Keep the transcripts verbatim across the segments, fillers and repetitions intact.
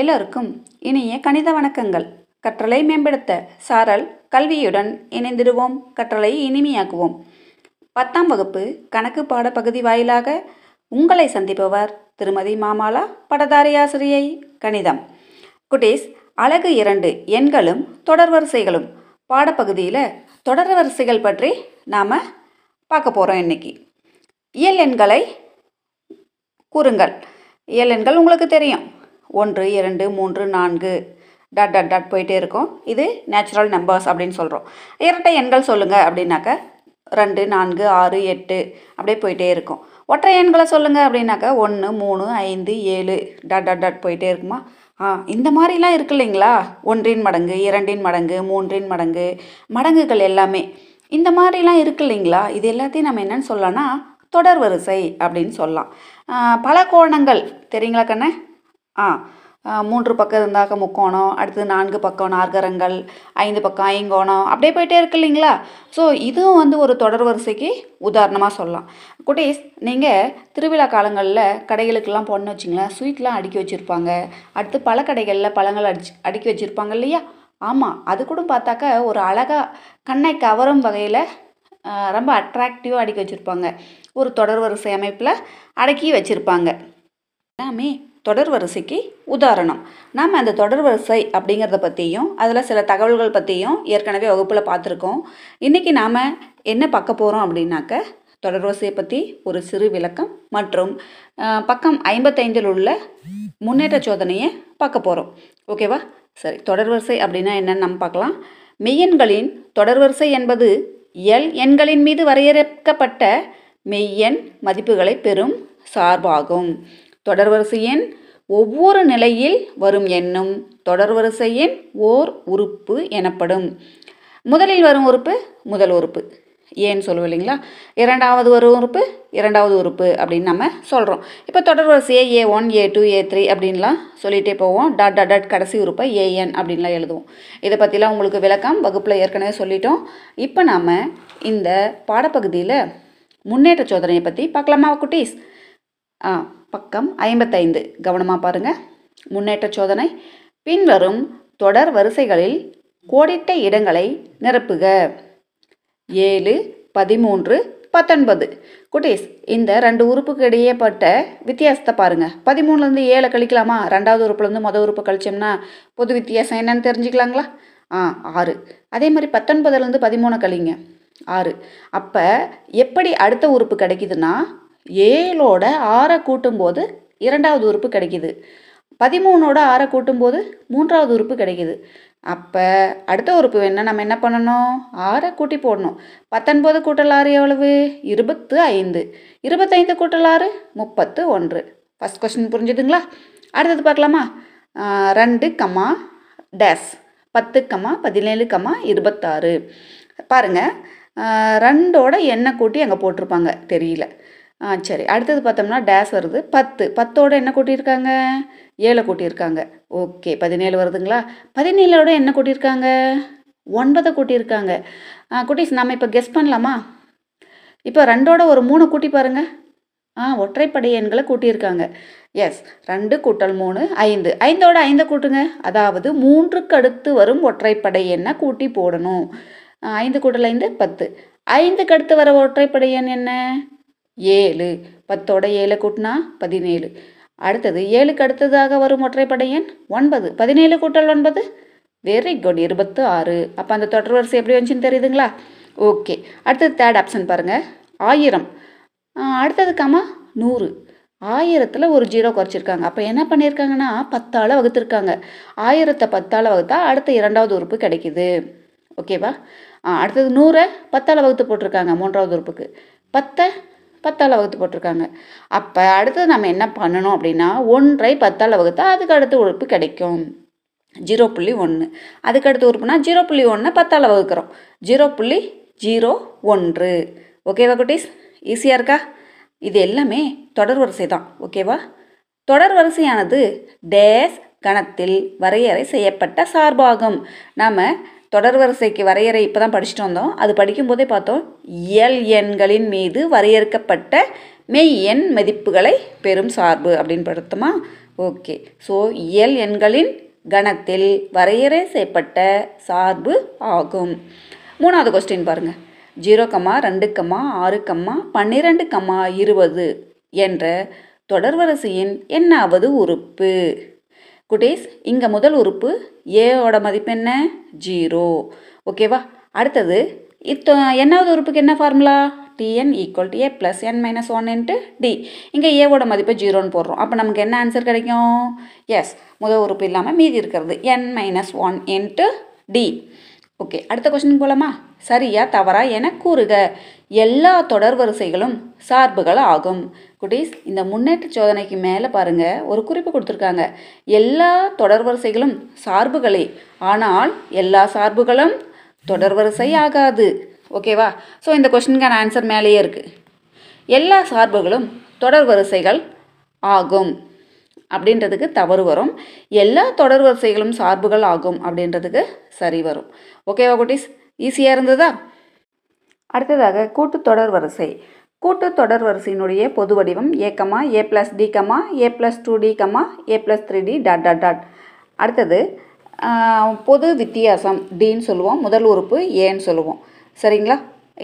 எல்லோருக்கும் இனிய கணித வணக்கங்கள். கற்றலை மேம்படுத்த சாரல் கல்வியுடன் இணைந்திடுவோம், கற்றலை இனிமையாக்குவோம். பத்தாம் வகுப்பு கணக்கு பாடப்பகுதி வாயிலாக உங்களை சந்திப்பவர் திருமதி மாமாலா, பட்டதாரி ஆசிரியை, கணிதம். குட்டீஸ், அலகு இரண்டு எண்களும் தொடர்வரிசைகளும் பாடப்பகுதியில் தொடர்வரிசைகள் பற்றி நாம் பார்க்க போகிறோம். இன்றைக்கி இயல் எண்களை கூறுங்கள். இயல் எண்கள் உங்களுக்கு தெரியும், ஒன்று இரண்டு மூன்று நான்கு டாட் டாட் டாட் போயிட்டே இருக்கும். இது நேச்சுரல் நம்பர்ஸ் அப்படின்னு சொல்கிறோம். இரட்டை எண்கள் சொல்லுங்கள் அப்படின்னாக்கா ரெண்டு நான்கு ஆறு எட்டு அப்படியே போயிட்டே இருக்கும். ஒற்றை எண்களை சொல்லுங்கள் அப்படின்னாக்கா ஒன்று மூணு ஐந்து ஏழு டாட் டாட் டாட் போயிட்டே இருக்குமா. ஆ, இந்த மாதிரிலாம் இருக்கு இல்லைங்களா. ஒன்றின் மடங்கு, இரண்டின் மடங்கு, மூன்றின் மடங்கு, மடங்குகள் எல்லாமே இந்த மாதிரிலாம் இருக்கு இல்லைங்களா. இது எல்லாத்தையும் நம்ம என்னென்னு சொல்லலாம்னா தொடர் வரிசை அப்படின்னு சொல்லலாம். பல கோணங்கள் தெரியுங்களா கண்ணே. ஆ, மூன்று பக்கம் இருந்தாக்க முக்கோணம், அடுத்து நான்கு பக்கம் நாற்கரங்கள், ஐந்து பக்கம் ஐங்கோணம், அப்படியே போயிட்டே இருக்கு இல்லைங்களா. ஸோ இதுவும் வந்து ஒரு தொடர் வரிசைக்கு உதாரணமாக சொல்லலாம். குட்டீஸ், நீங்கள் திருவிழா காலங்களில் கடைகளுக்கெல்லாம் போனோன்னு வச்சிங்களேன், ஸ்வீட்லாம் அடுக்கி வச்சுருப்பாங்க. அடுத்து பல கடைகளில் பழங்கள் அடிச்சு அடுக்கி வச்சுருப்பாங்க இல்லையா. ஆமாம், அது கூட பார்த்தாக்க ஒரு அழகாக கண்ணை கவரும் வகையில் ரொம்ப அட்ராக்டிவாக அடுக்கி வச்சுருப்பாங்க. ஒரு தொடர் வரிசை அமைப்பில் அடக்கி வச்சுருப்பாங்க. எல்லாமே தொடர் வரிசைக்கு உதாரணம். நாம் அந்த தொடர் வரிசை அப்படிங்கிறத பற்றியும் அதில் சில தகவல்கள் பற்றியும் ஏற்கனவே வகுப்பில் பார்த்துருக்கோம். இன்றைக்கி நாம் என்ன பார்க்க போகிறோம் அப்படின்னாக்க தொடர் வரிசையை பற்றி ஒரு சிறு விளக்கம் மற்றும் பக்கம் ஐம்பத்தைந்தில் உள்ள முன்னேற்ற சோதனையை பார்க்க போகிறோம். ஓகேவா? சரி, தொடர் வரிசை அப்படின்னா என்னென்னு நம்ம பார்க்கலாம். மெய்யெண்களின் தொடர் வரிசை என்பது எல் எண்களின் மீது வரையறுக்கப்பட்ட மெய்யெண் மதிப்புகளை பெறும் சார்பாகும். தொடர்வரிசை எண் ஒவ்வொரு நிலையில் வரும் எண்ணும் தொடர்வரிசை எண் ஓர் உறுப்பு எனப்படும். முதலில் வரும் உறுப்பு முதல் உறுப்பு ஏன்னு சொல்லுவோம் இல்லைங்களா. இரண்டாவது வரும் உறுப்பு இரண்டாவது உறுப்பு அப்படின்னு நம்ம சொல்கிறோம். இப்போ தொடர்வரிசையை A one A two A three அப்படின்லாம் சொல்லிகிட்டே போவோம். டாட் டாட் டாட் கடைசி உறுப்பை ஏஎன் அப்படின்லாம் எழுதுவோம். இதை பற்றிலாம் உங்களுக்கு விளக்கம் வகுப்பில் ஏற்கனவே சொல்லிட்டோம். இப்போ நாம் இந்த பாடப்பகுதியில் முன்னேற்ற சோதனையை பற்றி பார்க்கலாமா குட்டீஸ்? ஆ, பக்கம் ஐம்பத்தைந்து கவனமாக பாருங்கள். முன்னேற்ற சோதனை. பின்வரும் தொடர் வரிசைகளில் கோடிட்ட இடங்களை நிரப்புக. ஏழு பதிமூன்று பத்தொன்பது. குட்டீஸ், இந்த ரெண்டு உறுப்புக்கு இடையேப்பட்ட வித்தியாசத்தை பாருங்கள். பதிமூணுலேருந்து ஏழை கழிக்கலாமா? ரெண்டாவது உறுப்புலேருந்து மொதல் உறுப்பு கழிச்சோம்னா பொது வித்தியாசம் என்னன்னு தெரிஞ்சுக்கலாங்களா. ஆ, ஆறு. அதே மாதிரி பத்தொன்பதுலேருந்து பதிமூணு கழிங்க, ஆறு. அப்போ எப்படி அடுத்த உறுப்பு கிடைக்குதுன்னா, ஏழோட ஆறை கூட்டும்போது இரண்டாவது உறுப்பு கிடைக்கிது, பதிமூணோட ஆறை கூட்டும்போது மூன்றாவது உறுப்பு கிடைக்கிது. அப்போ அடுத்த உறுப்பு வேணால் நம்ம என்ன பண்ணணும், ஆறை கூட்டி போடணும். பத்தொன்பது கூட்டல் ஆறு எவ்வளவு? இருபத்து ஐந்து. இருபத்தைந்து கூட்டல் ஆறு முப்பத்து ஒன்று. ஃபஸ்ட் கொஸ்டின் புரிஞ்சுதுங்களா? அடுத்தது பார்க்கலாமா. ரெண்டு கம்மா டேஸ், பத்து கம்மா பதினேழு கம்மா இருபத்தாறு. பாருங்கள், ரெண்டோட எண்ணெய் கூட்டி அங்கே போட்டிருப்பாங்க, தெரியல. ஆ, சரி. அடுத்தது பார்த்தோம்னா டேஸ் வருது, பத்து. பத்தோடு என்ன கூட்டியிருக்காங்க? ஏழை கூட்டியிருக்காங்க. ஓகே, பதினேழு வருதுங்களா. பதினேழோட என்ன கூட்டியிருக்காங்க? ஒன்பதை கூட்டியிருக்காங்க. குட்டீஸ், நம்ம இப்போ கெஸ் பண்ணலாமா? இப்போ ரெண்டோட ஒரு மூணு கூட்டி பாருங்கள். ஆ, ஒற்றைப்படை எண்களை கூட்டியிருக்காங்க. எஸ், ரெண்டு கூட்டல் மூணு ஐந்து. ஐந்தோட ஐந்தை கூட்டுங்க, அதாவது மூன்றுக்கு அடுத்து வரும் ஒற்றைப்படை எண்ணை கூட்டி போடணும். ஐந்து கூட்டல் ஐந்து பத்து. ஐந்துக்கு அடுத்து வர ஒற்றைப்படை எண் என்ன? ஏழு. பத்தோட ஏழை கூட்டினா பதினேழு. அடுத்தது ஏழுக்கு அடுத்ததாக வரும் ஒற்றைப்படை எண் ஒன்பது. பதினேழு கூட்டல் ஒன்பது, வெரி குட், இருபத்து ஆறு. அப்போ அந்த தொடர் வரிசை எப்படி வந்துச்சுன்னு தெரியுதுங்களா. ஓகே, அடுத்தது தேர்ட் ஆப்ஷன் பாருங்கள், ஆயிரம். அடுத்ததுக்காமா நூறு. ஆயிரத்தில் ஒரு ஜீரோ குறைச்சிருக்காங்க. அப்போ என்ன பண்ணியிருக்காங்கன்னா பத்தால் வகுத்துருக்காங்க. ஆயிரத்தை பத்தால் வகுத்தா அடுத்த இரண்டாவது உறுப்பு கிடைக்கிது. ஓகேவா? அடுத்தது நூறை பத்தால் வகுத்து போட்டிருக்காங்க மூன்றாவது உறுப்புக்கு. பத்தை பத்தால் வகுத்து போட்டிருக்காங்க. அப்போ அடுத்தது நம்ம என்ன பண்ணணும் அப்படின்னா, ஒன்றை பத்தால் வகுத்தா அதுக்கு அடுத்த உறுப்பு கிடைக்கும், ஜீரோ புள்ளி ஒன்று. அதுக்கு அடுத்த உறுப்புனா ஜீரோ புள்ளி ஒன்று பத்தால் வகுக்கிறோம், ஜீரோ புள்ளி ஜீரோ ஒன்று. ஓகேவா குட்டீஸ்? ஈஸியாக இருக்கா? இது எல்லாமே தொடர் வரிசை தான். ஓகேவா? தொடர் வரிசையானது டேஸ் கணத்தில் வரையறை செய்யப்பட்ட சார்பாகும். நாம் தொடர் வரிசைக்கு வரையறை இப்போ தான் படிச்சுட்டு வந்தோம். அது படிக்கும்போதே பார்த்தோம், இயல் எண்களின் மீது வரையறுக்கப்பட்ட மெய் எண் மதிப்புகளை பெறும் சார்பு அப்படின்னு பார்த்தோமா. ஓகே. ஸோ இயல் எண்களின் கணத்தில் வரையறை செய்யப்பட்ட சார்பு ஆகும். மூணாவது கொஸ்டின் பாருங்கள். ஜீரோ கம்மா ரெண்டு கம்மா ஆறு கம்மா பன்னிரெண்டு கம்மா இருபது என்ற தொடர்வரிசையின் என்னாவது உறுப்பு? குட்டீஸ், இங்கே முதல் உறுப்பு ஏவோட மதிப்பு என்ன? ஜீரோ. ஓகேவா? அடுத்தது இத்தோ என்னாவது உறுப்புக்கு என்ன formula? Tn equal to a plus n minus one into d. இங்கே ஏவோட மதிப்பு ஜீரோன்னு போடுறோம். அப்போ நமக்கு என்ன ஆன்சர் கிடைக்கும்? எஸ், முதல் உறுப்பு இல்லாமல் மீதி இருக்கிறது n minus one into d. Okay, அடுத்த கொஸ்டின் போலாமா? சரியா தவறா என கூறுக. எல்லா தொடர் வரிசைகளும் சார்புகள் ஆகும். குட்டீஸ், இந்த முன்னேற்ற சோதனைக்கு மேலே பாருங்கள், ஒரு குறிப்பு கொடுத்துருக்காங்க. எல்லா தொடர் வரிசைகளும் சார்புகளே, ஆனால் எல்லா சார்புகளும் தொடர் வரிசை ஆகாது. ஓகேவா? ஸோ இந்த கொஸ்டினுக்கான ஆன்சர் மேலேயே இருக்குது. எல்லா சார்புகளும் தொடர் வரிசைகள் ஆகும் அப்படின்றதுக்கு தவறு வரும். எல்லா தொடர் வரிசைகளும் சார்புகள் ஆகும் அப்படின்றதுக்கு சரி வரும். ஓகேவா குட்டீஸ்? ஈஸியாக இருந்ததா? அடுத்ததாக கூட்டு தொடர் வரிசை. கூட்டு தொடர் வரிசையினுடைய பொது வடிவம் A comma A plus D comma A plus two D comma A plus three D dot dot dot. அடுத்தது பொது வித்தியாசம் டின்னு சொல்லுவோம், முதல் உறுப்பு ஏன்னு சொல்லுவோம். சரிங்களா?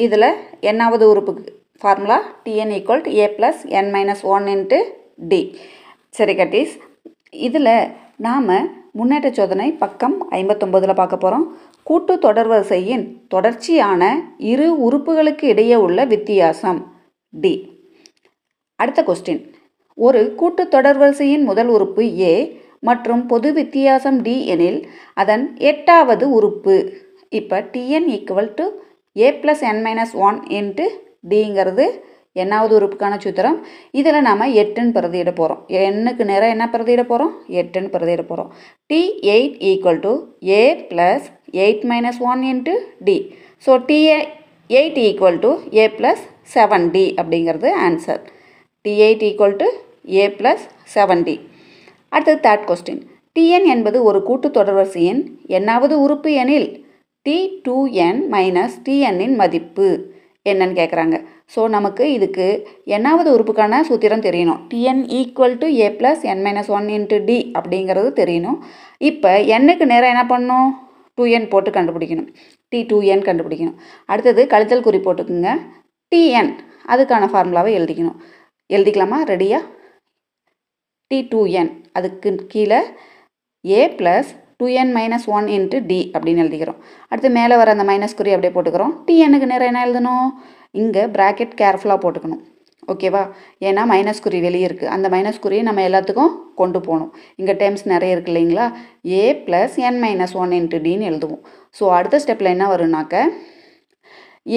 இதில் என்னாவது உறுப்புக்கு formula TN equal to A plus N minus one into D. சரி கட்டீஸ், இதில் நாம் முன்னேற்ற சோதனை பக்கம் ஐம்பத்தொம்போதில் பார்க்க போகிறோம். கூட்டு தொடர்வரிசையின் தொடர்ச்சியான இரு உறுப்புகளுக்கு இடையே உள்ள வித்தியாசம் டி. அடுத்த கொஸ்டின், ஒரு கூட்டு தொடர்வரிசையின் முதல் உறுப்பு ஏ மற்றும் பொது வித்தியாசம் டி எனில் அதன் எட்டாவது உறுப்பு. இப்போ TN equal to A plus N minus one into டிங்கிறது என்னாவது உறுப்புக்கான சூத்திரம். இதில் நாம் எட்டுன்னு பிரதியிட போகிறோம். எண்ணுக்கு நேரம் என்ன பிரதியிட போகிறோம்? எட்டுன்னு பிரதியிட போகிறோம். T eight equal to A plus eight minus one into D. So T eight equal to A plus seven D அப்படிங்கிறது answer. T eight equal to A plus seven D. அடுத்தது தேர்ட் கொஸ்டின், டிஎன் என்பது ஒரு கூட்டு தொடர்வரிசையின் என்னாவது உறுப்பு எனில் T two N minus டிஎன்னின் மதிப்பு என்னன்னு கேட்குறாங்க. ஸோ நமக்கு இதுக்கு என்னாவது உறுப்புக்கான சூத்திரம் தெரியணும். TN equal to A plus N minus one into D அப்படிங்கிறது தெரியணும். இப்போ என்னுக்கு நேரம் என்ன பண்ணணும்? டூ என் போட்டு கண்டுபிடிக்கணும். டி டூ என் கண்டுபிடிக்கணும். அடுத்தது கழித்தல் குறி போட்டுக்குங்க. டிஎன் அதுக்கான ஃபார்முலாவை எழுதிக்கணும். எழுதிக்கலாமா? ரெடியா? டி டூ என் அதுக்கு கீழே A plus two N minus one into D அப்படின்னு எழுதிக்கிறோம். அடுத்து மேலே வர அந்த மைனஸ் குறி அப்படியே போட்டுக்கிறோம். டிஎனுக்கு நேரம் என்ன எழுதணும்? இங்கே ப்ராக்கெட் கேர்ஃபுல்லாக போட்டுக்கணும். ஓகேவா? ஏன்னா மைனஸ் குறி வெளியே இருக்குது. அந்த மைனஸ் குறியை நம்ம எல்லாத்துக்கும் கொண்டு போகணும். இங்கே டேர்ம்ஸ் நிறைய இருக்குது இல்லைங்களா? A plus N minus one into டின்னு எழுதுவோம். ஸோ அடுத்த ஸ்டெப்பில் என்ன வரும்னாக்க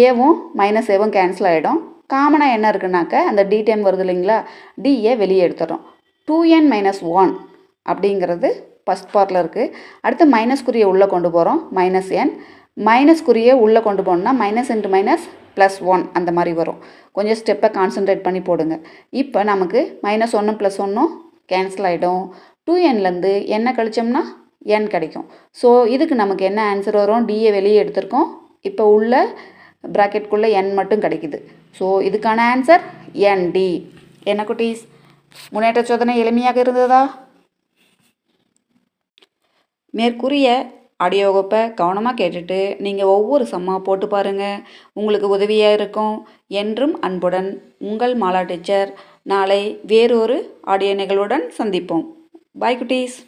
ஏவும் மைனஸ் ஏவும் கேன்சல் ஆகிடும். காமனாக என்ன இருக்குனாக்க அந்த டி டேம் வருது இல்லைங்களா? டிஏ வெளியே எடுத்துடுறோம். டூ என் மைனஸ் ஒன் அப்படிங்கிறது ஃபஸ்ட் பார்ட்டில் இருக்குது. அடுத்து மைனஸ் குறியை உள்ளே கொண்டு போகிறோம். மைனஸ் என் மைனஸ் குறியை உள்ளே கொண்டு போனோம்னா minus into minus plus one அந்த மாதிரி வரும். கொஞ்சம் ஸ்டெப்பை கான்சன்ட்ரேட் பண்ணி போடுங்க. இப்போ நமக்கு மைனஸ் ஒன்றும் ப்ளஸ் ஒன்றும் கேன்சல் ஆகிடும். டூ என்லேருந்து என்ன கழிச்சோம்னா என் கிடைக்கும். ஸோ இதுக்கு நமக்கு என்ன ஆன்சர் வரும்? டிஏ வெளியே எடுத்திருக்கோம். இப்போ உள்ள ப்ராக்கெட்குள்ளே என் மட்டும் கிடைக்குது. ஸோ இதுக்கான ஆன்சர் என் டி. என்ன குட்டீஸ், முன்னேற்ற சோதனை எளிமையாக இருந்ததா? மேற்கூறிய ஆடியோ வகுப்பை கவனமாக கேட்டுட்டு நீங்கள் ஒவ்வொரு சம்மா போட்டு பாருங்கள், உங்களுக்கு உதவியாக இருக்கும். என்றும் அன்புடன் உங்கள் மாலா டீச்சர். நாளை வேறொரு ஆடியோ நிகழ்வுடன் சந்திப்போம். பாய் குட்டீஸ்.